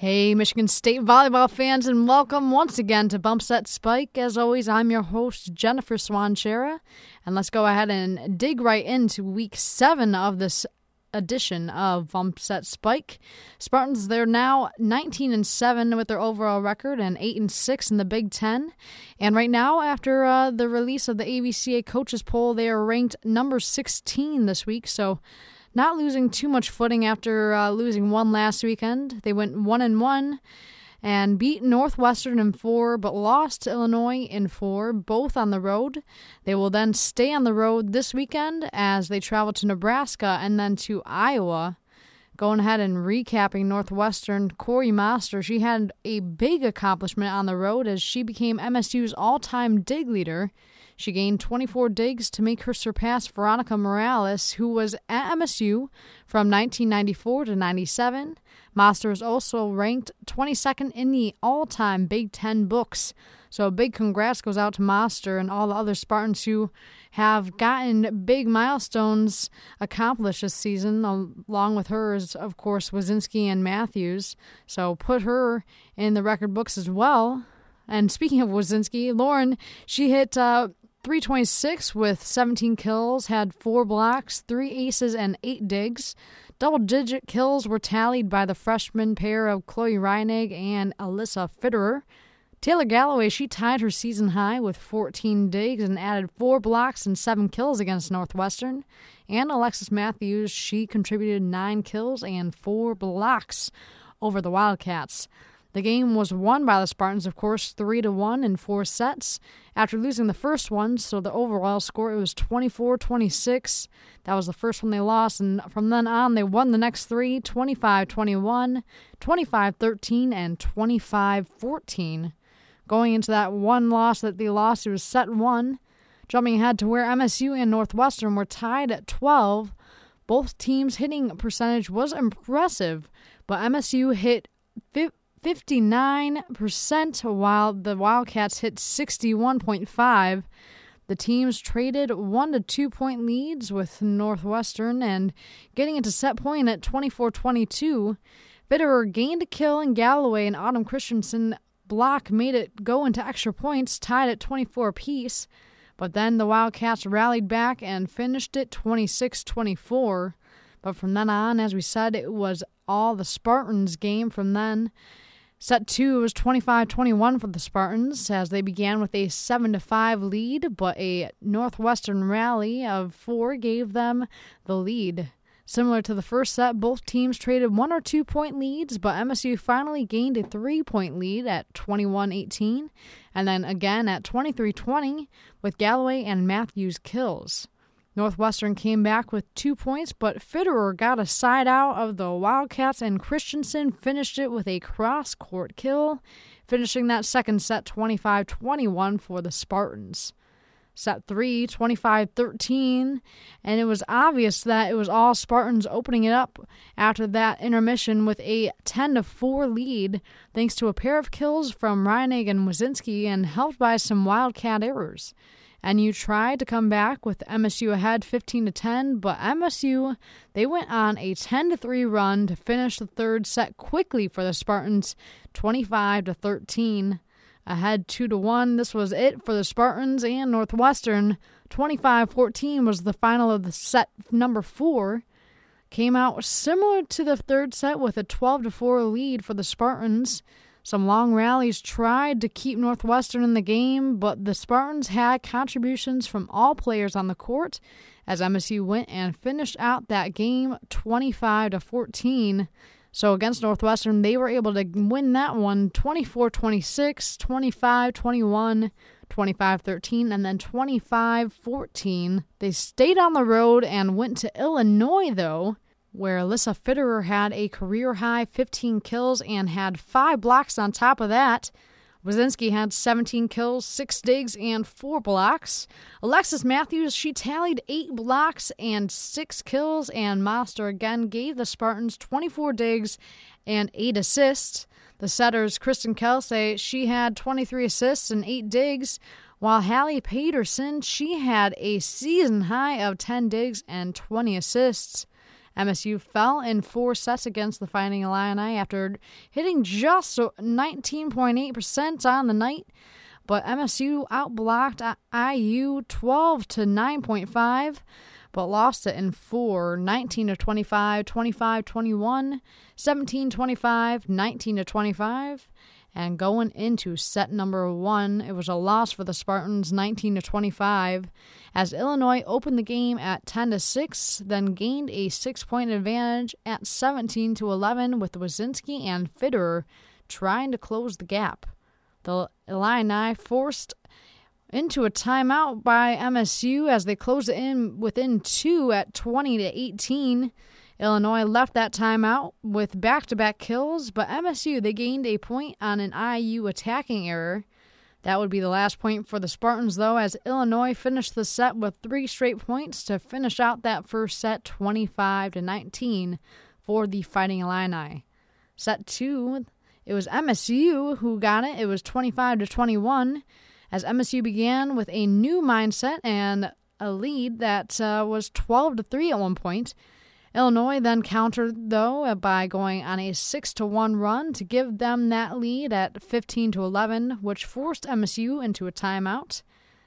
Hey, Michigan State volleyball fans, and welcome once again to Bump Set Spike. As always, I'm your host, Jennifer Swanchera, and let's go ahead and dig right into Week 7 of this edition of Bump Set Spike. Spartans, they're now 19-7 with their overall record and 8-6 in the Big Ten. And right now, after the release of the ABCA coaches poll, they are ranked number 16 this week, so not losing too much footing after losing one last weekend. They went 1-1 and beat Northwestern in 4, but lost to Illinois in 4, both on the road. They will then stay on the road this weekend as they travel to Nebraska and then to Iowa. Going ahead and recapping Northwestern, Corey Master, she had a big accomplishment on the road as she became MSU's all-time dig leader. She gained 24 digs to make her surpass Veronica Morales, who was at MSU from 1994 to 97. Master is also ranked 22nd in the all-time Big Ten books. So a big congrats goes out to Master and all the other Spartans who have gotten big milestones accomplished this season, along with hers, of course, Wyszynski and Matthews. So put her in the record books as well. And speaking of Wyszynski, Lauren, she hit 326 with 17 kills, had 4 blocks, 3 aces, and 8 digs. Double-digit kills were tallied by the freshman pair of Chloe Reinig and Alyssa Fitterer. Taylor Galloway, she tied her season high with 14 digs and added 4 blocks and 7 kills against Northwestern. And Alexis Matthews, she contributed 9 kills and 4 blocks over the Wildcats. The game was won by the Spartans, of course, 3-1 in 4 sets after losing the first one. So the overall score, it was 24-26. That was the first one they lost. And from then on, they won the next 3, 25-21, 25-13, and 25-14. Going into that one loss that they lost, it was set 1. Jumping ahead to where MSU and Northwestern were tied at 12. Both teams' hitting percentage was impressive, but MSU hit 59%, while the Wildcats hit 61.5%. The teams traded 1 to 2 point leads with Northwestern and getting into set point at 24-22. Fitterer gained a kill, and Galloway and Autumn Christensen block made it go into extra points, tied at 24 apiece. But then the Wildcats rallied back and finished it 26-24. But from then on, as we said, it was all the Spartans' game from then. Set 2 was 25-21 for the Spartans as they began with a 7-5 lead, but a Northwestern rally of 4 gave them the lead. Similar to the first set, both teams traded 1 or 2 point leads, but MSU finally gained a 3 point lead at 21-18, and then again at 23-20 with Galloway and Matthews' kills. Northwestern came back with 2 points, but Fitterer got a side out of the Wildcats, and Christensen finished it with a cross-court kill, finishing that second set 25-21 for the Spartans. Set 3, 25-13, and it was obvious that it was all Spartans opening it up after that intermission with a 10-4 lead, thanks to a pair of kills from Reinig and Wyszynski and helped by some Wildcat errors. And you tried to come back with MSU ahead 15-10, but MSU, they went on a 10-3 run to finish the third set quickly for the Spartans, 25-13. Ahead 2-1, this was it for the Spartans and Northwestern. 25-14 was the final of the set number 4. Came out similar to the third set with a 12-4 lead for the Spartans. Some long rallies tried to keep Northwestern in the game, but the Spartans had contributions from all players on the court as MSU went and finished out that game 25-14. So against Northwestern, they were able to win that one 24-26, 25-21, 25-13, and then 25-14. They stayed on the road and went to Illinois, though, where Alyssa Fitterer had a career-high 15 kills and had 5 blocks on top of that. Wyszynski had 17 kills, 6 digs, and 4 blocks. Alexis Matthews, she tallied 8 blocks and 6 kills, and Master again gave the Spartans 24 digs and 8 assists. The setters, Kristen Kelsey, she had 23 assists and 8 digs, while Hallie Peterson, she had a season high of 10 digs and 20 assists. MSU fell in four sets against the Fighting Illini after hitting just 19.8% on the night. But MSU outblocked IU 12 to 9.5, but lost it in four, 19 to 25, 25 21, 17 25, 19 to 25. And going into set number one, it was a loss for the Spartans, 19 to 25, as Illinois opened the game at 10 to 6, then gained a 6-point advantage at 17 to 11 with Wyszynski and Fitterer trying to close the gap. The Illini forced into a timeout by MSU as they closed it in within two at 20 to 18. Illinois left that timeout with back-to-back kills, but MSU, they gained a point on an IU attacking error. That would be the last point for the Spartans, though, as Illinois finished the set with three straight points to finish out that first set 25 to 19 for the Fighting Illini. Set two, it was MSU who got it. It was 25 to 21 as MSU began with a new mindset and a lead that was 12 to 3 at one point. Illinois then countered, though, by going on a 6 to 1 run to give them that lead at 15 to 11, which forced MSU into a timeout.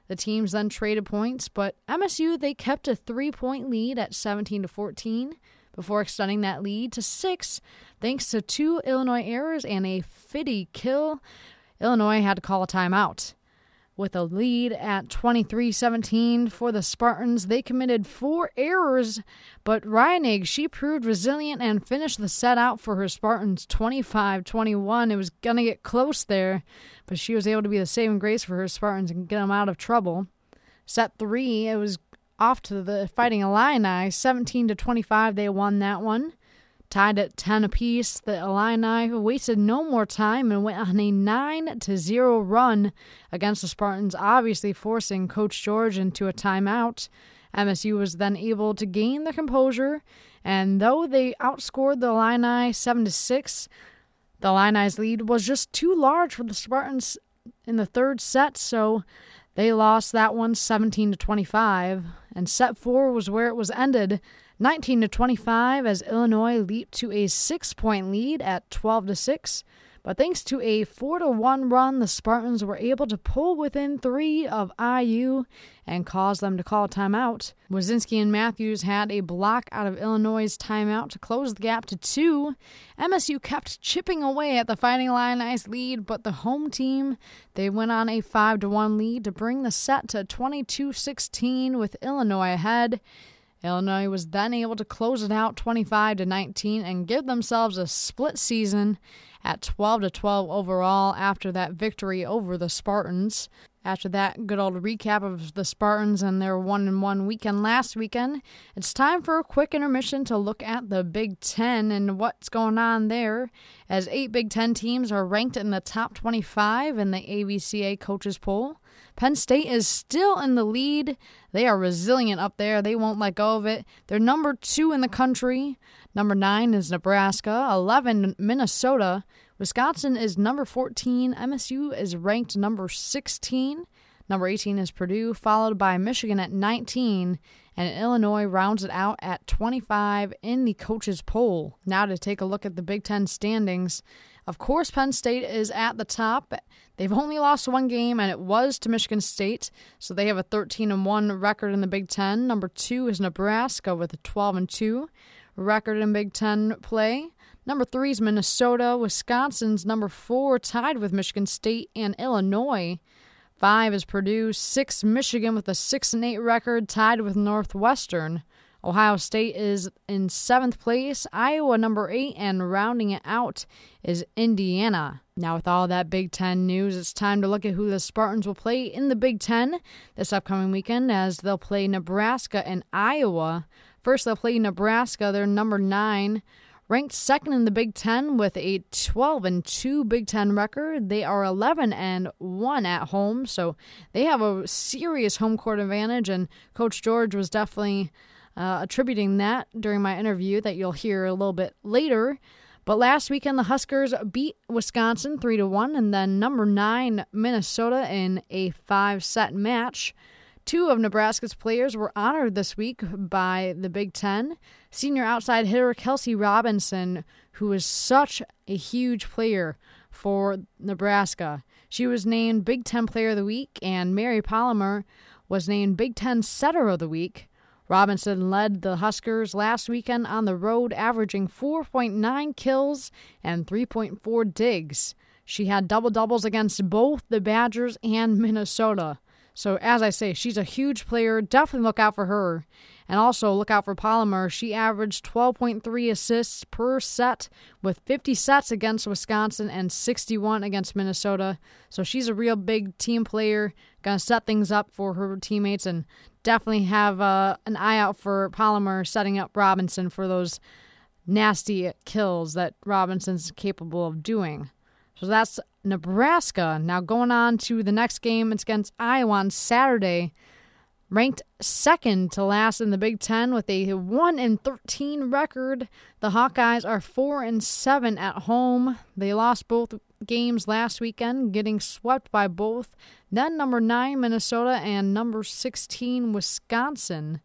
The teams then traded points, but MSU, they kept a 3-point lead at 17 to 14. Before extending that lead to 6, thanks to two Illinois errors and a Fitty kill, Illinois had to call a timeout. With a lead at 23-17 for the Spartans, they committed four errors, but Reinig, she proved resilient and finished the set out for her Spartans 25-21. It was going to get close there, but she was able to be the saving grace for her Spartans and get them out of trouble. Set 3, it was off to the Fighting Illini, 17-25. They won that one. Tied at 10 apiece, the Illini wasted no more time and went on a 9-0 run against the Spartans, obviously forcing Coach George into a timeout. MSU was then able to gain their composure, and though they outscored the Illini 7-6, the Illini's lead was just too large for the Spartans in the third set, so they lost that one 17-25, and set 4 was where it was ended, 19-25, as Illinois leaped to a 6-point lead at 12-6. But thanks to a 4-1 run, the Spartans were able to pull within 3 of IU and cause them to call a timeout. Wyszynski and Matthews had a block out of Illinois' timeout to close the gap to 2. MSU kept chipping away at the Fighting Illini's lead, but the home team, they went on a 5-1 lead to bring the set to 22-16 with Illinois ahead. Illinois was then able to close it out 25-19 and give themselves a split season at 12-12 overall after that victory over the Spartans. After that good old recap of the Spartans and their 1-1 weekend last weekend, it's time for a quick intermission to look at the Big Ten and what's going on there, as 8 Big Ten teams are ranked in the top 25 in the ABCA coaches poll. Penn State is still in the lead. They are resilient up there. They won't let go of it. They're number 2 in the country. Number 9 is Nebraska. 11, Minnesota. Wisconsin is number 14. MSU is ranked number 16. Number 18 is Purdue, followed by Michigan at 19. And Illinois rounds it out at 25 in the coaches poll. Now to take a look at the Big Ten standings. Of course, Penn State is at the top. They've only lost one game, and it was to Michigan State, so they have a 13-1 record in the Big Ten. Number 2 is Nebraska with a 12-2 record in Big Ten play. Number 3 is Minnesota. Wisconsin's number 4, tied with Michigan State and Illinois. 5 is Purdue. 6, Michigan with a 6-8 record, tied with Northwestern. Ohio State is in 7th place, Iowa number 8, and rounding it out is Indiana. Now with all that Big Ten news, it's time to look at who the Spartans will play in the Big Ten this upcoming weekend, as they'll play Nebraska and Iowa. First, they'll play Nebraska. They're number 9, ranked 2nd in the Big Ten with a 12-2 Big Ten record. They are 11-1 at home, so they have a serious home court advantage, and Coach George was definitely attributing that during my interview that you'll hear a little bit later. But last weekend, the Huskers beat Wisconsin 3-1, and then number 9, Minnesota, in a 5-set match. Two of Nebraska's players were honored this week by the Big Ten. Senior outside hitter Kelsey Robinson, who is such a huge player for Nebraska. She was named Big Ten Player of the Week, and Mary Polymer was named Big Ten Setter of the Week. Robinson led the Huskers last weekend on the road, averaging 4.9 kills and 3.4 digs. She had double-doubles against both the Badgers and Minnesota. So as I say, she's a huge player. Definitely look out for her. And also look out for Polymer. She averaged 12.3 assists per set with 50 sets against Wisconsin and 61 against Minnesota. So she's a real big team player. Going to set things up for her teammates, and definitely have an eye out for Polymer setting up Robinson for those nasty kills that Robinson's capable of doing. So that's Nebraska. Now going on to the next game, it's against Iowa on Saturday, ranked second to last in the Big Ten with a 1-13 record. The Hawkeyes are 4-7 at home. They lost both games last weekend, getting swept by both then number 9 Minnesota and number 16 Wisconsin.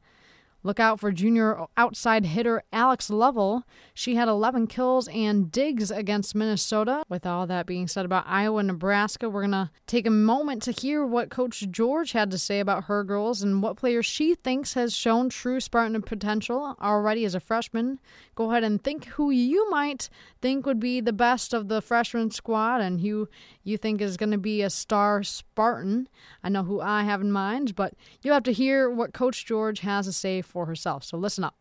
Look out for junior outside hitter Alex Lovell. She had 11 kills and digs against Minnesota. With all that being said about Iowa and Nebraska, we're going to take a moment to hear what Coach George had to say about her girls and what players she thinks has shown true Spartan potential already as a freshman. Go ahead and think who you might think would be the best of the freshman squad and who you think is going to be a star Spartan. I know who I have in mind, but you'll have to hear what Coach George has to say for herself. So listen up.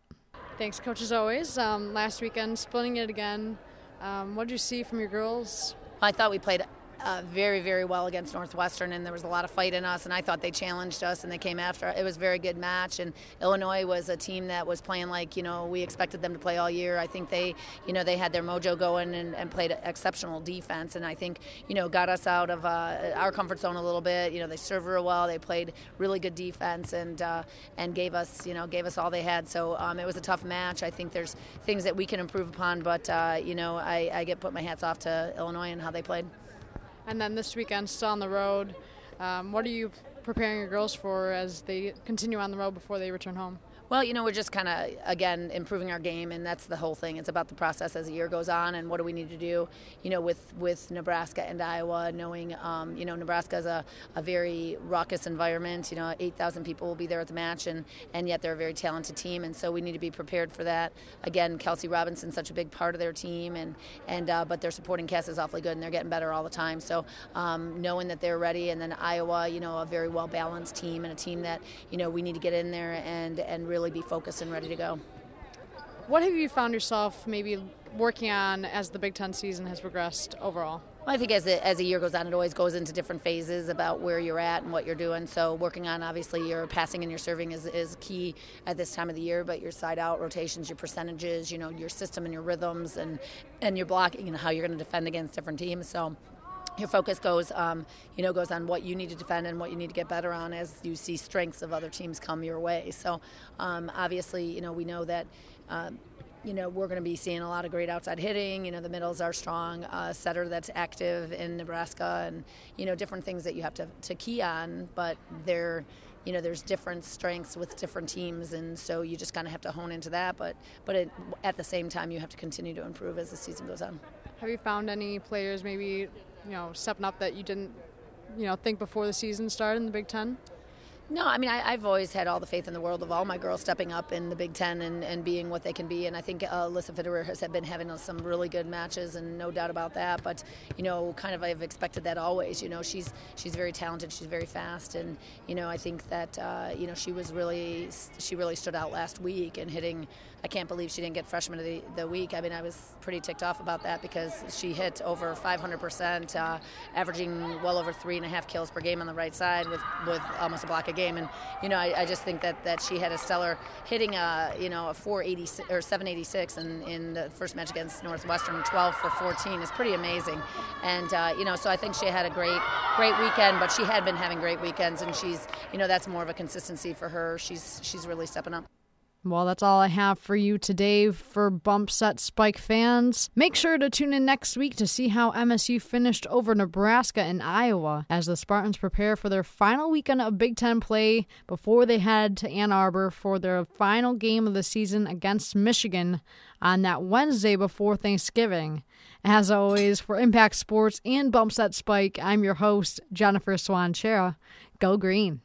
Thanks, Coach, as always. Last weekend, splitting it again. What did you see from your girls? I thought we played very, very well against Northwestern, and there was a lot of fight in us, and I thought they challenged us and they came after. It was a very good match, and Illinois was a team that was playing like, we expected them to play all year. I think they, they had their mojo going and played exceptional defense, and I think, got us out of our comfort zone a little bit. They served real well. They played really good defense and gave us all they had. So it was a tough match. I think there's things that we can improve upon, but, I put my hats off to Illinois and how they played. And then this weekend, still on the road, what are you preparing your girls for as they continue on the road before they return home? Well, we're just kind of, again, improving our game, and that's the whole thing. It's about the process as the year goes on, and what do we need to do, with Nebraska and Iowa, knowing, Nebraska's a very raucous environment. 8,000 people will be there at the match, and yet they're a very talented team, and so we need to be prepared for that. Again, Kelsey Robinson's such a big part of their team, and but their supporting cast is awfully good, and they're getting better all the time. So knowing that they're ready, and then Iowa, a very well-balanced team, and a team that, we need to get in there and really be focused and ready to go. What have you found yourself maybe working on as the Big Ten season has progressed overall? Well, I think as the year goes on, it always goes into different phases about where you're at and what you're doing. So working on, obviously, your passing and your serving is key at this time of the year, but your side-out rotations, your percentages, your system and your rhythms and your blocking and how you're going to defend against different teams. So your focus goes, goes on what you need to defend and what you need to get better on as you see strengths of other teams come your way. So, obviously, we know that, we're going to be seeing a lot of great outside hitting. The middles are strong, setter that's active in Nebraska, and, different things that you have to key on. But they're there's different strengths with different teams, and so you just kind of have to hone into that. But at the same time, you have to continue to improve as the season goes on. Have you found any players maybe, stepping up that you didn't, think before the season started in the Big Ten? No, I mean, I've always had all the faith in the world of all my girls stepping up in the Big Ten and being what they can be. And I think Alyssa Fitterer has been having some really good matches, and no doubt about that. But, kind of I've expected that always. She's very talented. She's very fast. And, I think that, she really stood out last week and hitting. I can't believe she didn't get freshman of the week. I mean, I was pretty ticked off about that because she hit over 500%, averaging well over 3.5 kills per game on the right side with almost a block a game. And, I just think that she had a stellar hitting, a 480 or 786 in the first match against Northwestern, 12 for 14 is pretty amazing. And, so I think she had a great weekend, but she had been having great weekends, and she's, that's more of a consistency for her. She's really stepping up. Well, that's all I have for you today for Bump Set Spike fans. Make sure to tune in next week to see how MSU finished over Nebraska and Iowa as the Spartans prepare for their final weekend of Big Ten play before they head to Ann Arbor for their final game of the season against Michigan on that Wednesday before Thanksgiving. As always, for Impact Sports and Bump Set Spike, I'm your host, Jennifer Swanchera. Go Green!